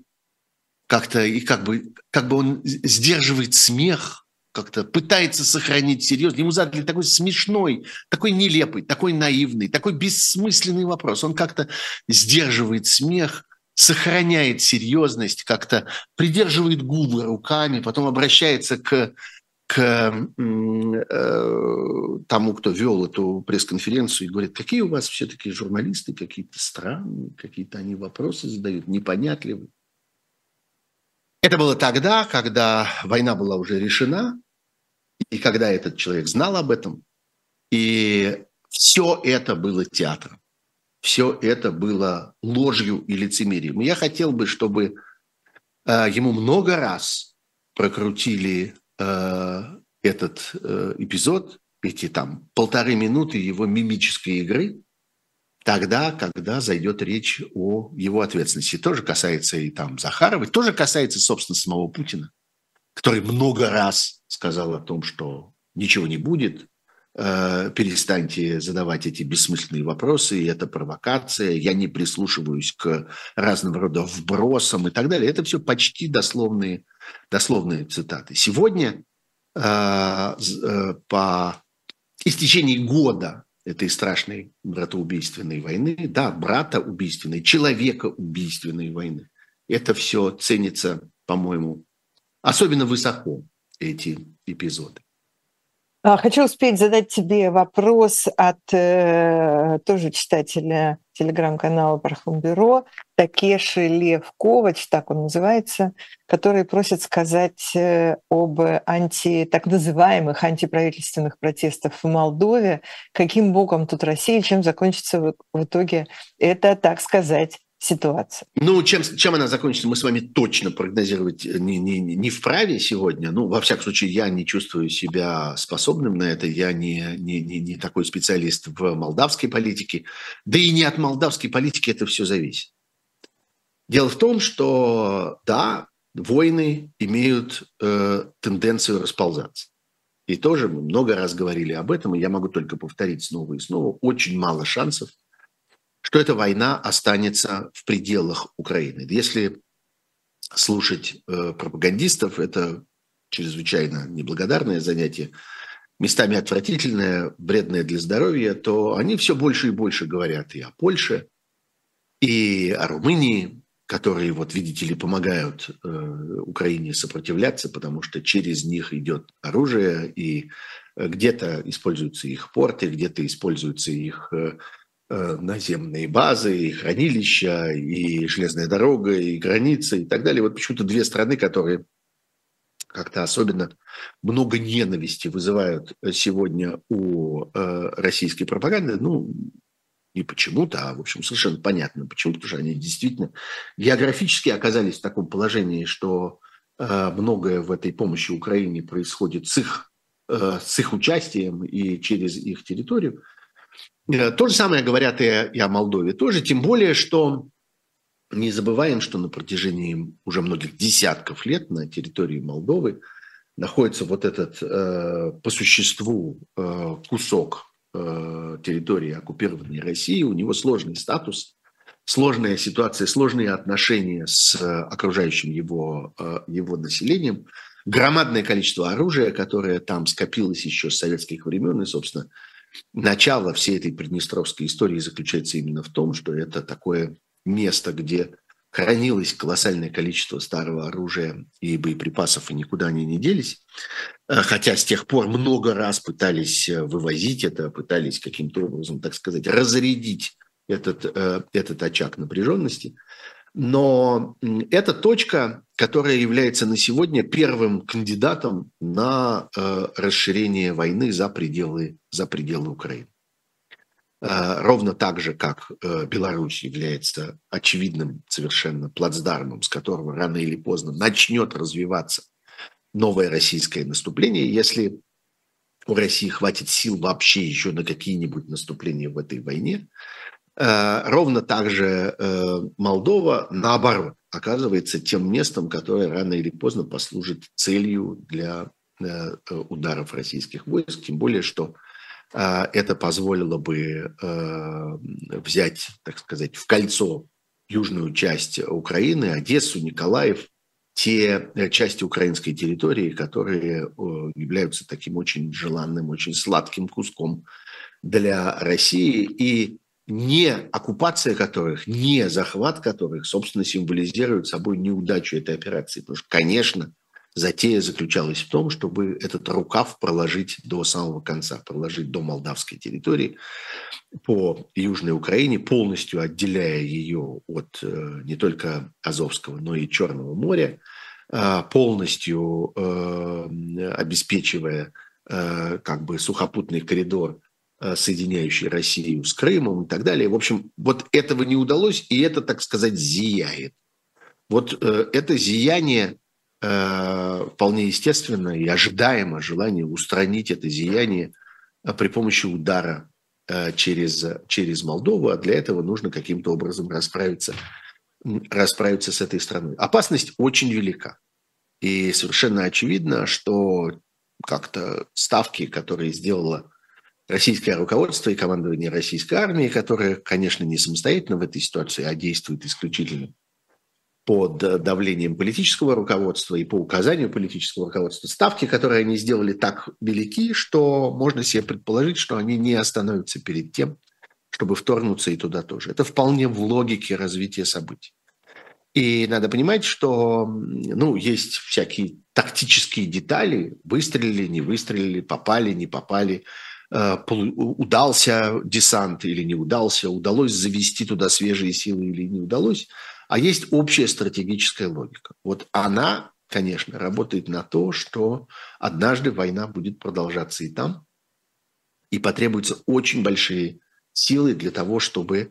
как-то и как бы он сдерживает смех, как-то пытается сохранить серьезность. Ему задали такой смешной, такой нелепый, такой наивный, такой бессмысленный вопрос. Он как-то сдерживает смех, сохраняет серьезность, как-то придерживает губы руками, потом обращается к тому, кто вел эту пресс-конференцию, и говорит, какие у вас все-таки журналисты, какие-то странные, какие-то они вопросы задают, непонятливые. Это было тогда, когда война была уже решена, и когда этот человек знал об этом, и все это было театром. Все это было ложью и лицемерием. И я хотел бы, чтобы ему много раз прокрутили этот эпизод, эти там 1,5 минуты его мимической игры, тогда, когда зайдет речь о его ответственности. Тоже касается и там Захаровой, тоже касается, собственно, самого Путина, который много раз сказал о том, что ничего не будет, перестаньте задавать эти бессмысленные вопросы, и это провокация, я не прислушиваюсь к разного рода вбросам и так далее. Это все почти дословные цитаты. Сегодня, по истечении года этой страшной братоубийственной войны, да, братоубийственной, человекоубийственной войны, это все ценится, по-моему, особенно высоко, эти эпизоды. Хочу успеть задать тебе вопрос от тоже читателя телеграм-канала «Пархом Бюро» Такеши Левкович, так он называется, который просит сказать об так называемых антиправительственных протестах в Молдове. Каким боком тут Россия, чем закончится в итоге эта, так сказать, ситуация? Ну, чем она закончится, мы с вами точно прогнозировать не вправе сегодня. Ну, во всяком случае, я не чувствую себя способным на это. Я не такой специалист в молдавской политике. Да и не от молдавской политики это все зависит. Дело в том, что, да, войны имеют тенденцию расползаться. И тоже мы много раз говорили об этом, и я могу только повторить снова и снова. Очень мало шансов, что эта война останется в пределах Украины. Если слушать пропагандистов, это чрезвычайно неблагодарное занятие, местами отвратительное, вредное для здоровья, то они все больше и больше говорят и о Польше, и о Румынии, которые, вот видите ли, помогают Украине сопротивляться, потому что через них идет оружие, и Где-то используются их порты, где-то используются их наземные базы, и хранилища, и железная дорога, и границы, и так далее. Вот почему-то две страны, которые как-то особенно много ненависти вызывают сегодня у российской пропаганды, ну, не почему-то, а, в общем, совершенно понятно почему, потому что они действительно географически оказались в таком положении, что многое в этой помощи Украине происходит с их участием и через их территорию. То же самое говорят и о Молдове тоже, тем более, что не забываем, что на протяжении уже многих десятков лет на территории Молдовы находится вот этот по существу кусок территории оккупированной России, у него сложный статус, сложная ситуация, сложные отношения с окружающим его населением, громадное количество оружия, которое там скопилось еще с советских времен, и, собственно, начало всей этой приднестровской истории заключается именно в том, что это такое место, где хранилось колоссальное количество старого оружия и боеприпасов, и никуда они не делись. Хотя с тех пор много раз пытались вывозить это, пытались каким-то образом, так сказать, разрядить этот очаг напряженности. Но это точка, которая является на сегодня первым кандидатом на расширение войны за пределы Украины. Ровно так же, как Беларусь является очевидным совершенно плацдармом, с которого рано или поздно начнет развиваться новое российское наступление, если у России хватит сил вообще еще на какие-нибудь наступления в этой войне. Ровно так же Молдова, наоборот, оказывается тем местом, которое рано или поздно послужит целью для ударов российских войск, тем более, что это позволило бы взять, так сказать, в кольцо южную часть Украины, Одессу, Николаев, те части украинской территории, которые являются таким очень желанным, очень сладким куском для России, и не оккупация которых, не захват которых, собственно, символизирует собой неудачу этой операции. Потому что, конечно, затея заключалась в том, чтобы этот рукав проложить до самого конца, проложить до молдавской территории по Южной Украине, полностью отделяя ее от не только Азовского, но и Черного моря, полностью обеспечивая как бы сухопутный коридор, соединяющий Россию с Крымом и так далее. В общем, вот этого не удалось, и это, так сказать, зияет. Вот это зияние вполне естественно и ожидаемо желание устранить это зияние при помощи удара через Молдову, а для этого нужно каким-то образом расправиться с этой страной. Опасность очень велика. И совершенно очевидно, что как-то ставки, которые сделала российское руководство и командование российской армии, которое, конечно, не самостоятельно в этой ситуации, а действует исключительно под давлением политического руководства и по указанию политического руководства. Ставки, которые они сделали, так велики, что можно себе предположить, что они не остановятся перед тем, чтобы вторгнуться и туда тоже. Это вполне в логике развития событий. И надо понимать, что есть всякие тактические детали. Выстрелили, не выстрелили, попали, не попали. Удался десант или не удался, удалось завести туда свежие силы или не удалось, а есть общая стратегическая логика. Вот она, конечно, работает на то, что однажды война будет продолжаться и там, и потребуются очень большие силы для того, чтобы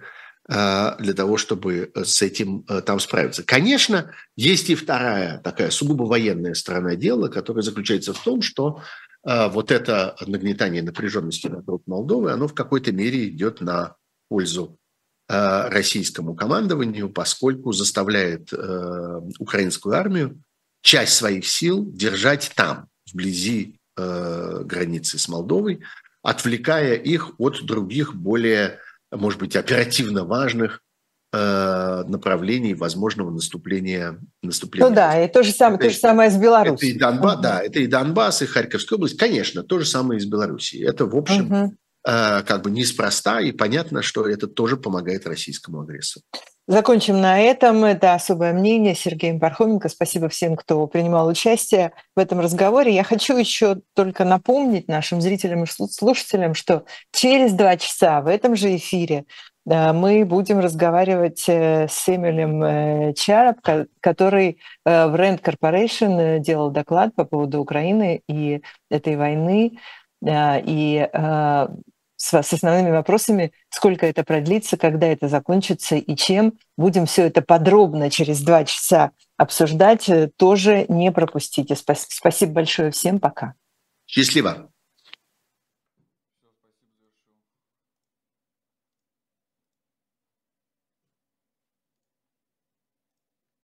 с этим там справиться. Конечно, есть и вторая такая сугубо военная сторона дела, которая заключается в том, что вот это нагнетание напряженности вокруг Молдовы, оно в какой-то мере идет на пользу российскому командованию, поскольку заставляет украинскую армию часть своих сил держать там, вблизи границы с Молдовой, отвлекая их от других, более, может быть, оперативно важных направлений возможного наступления. Ну да, и то же самое с Беларусью. Это и Донбасс, да, это и Донбасс, и Харьковская область, конечно, то же самое и с Белоруссией. Это, в общем, как бы неспроста, и понятно, что это тоже помогает российскому агрессору. Закончим на этом. Это «Особое мнение» с Сергеем Пархоменко. Спасибо всем, кто принимал участие в этом разговоре. Я хочу еще только напомнить нашим зрителям и слушателям, что через 2 часа в этом же эфире мы будем разговаривать с Эмилем Чарап, который в РЭНД Корпорейшн делал доклад по поводу Украины и этой войны, и с основными вопросами, сколько это продлится, когда это закончится и чем. Будем все это подробно через 2 часа обсуждать. Тоже не пропустите. Спасибо большое всем. Пока. Счастливо.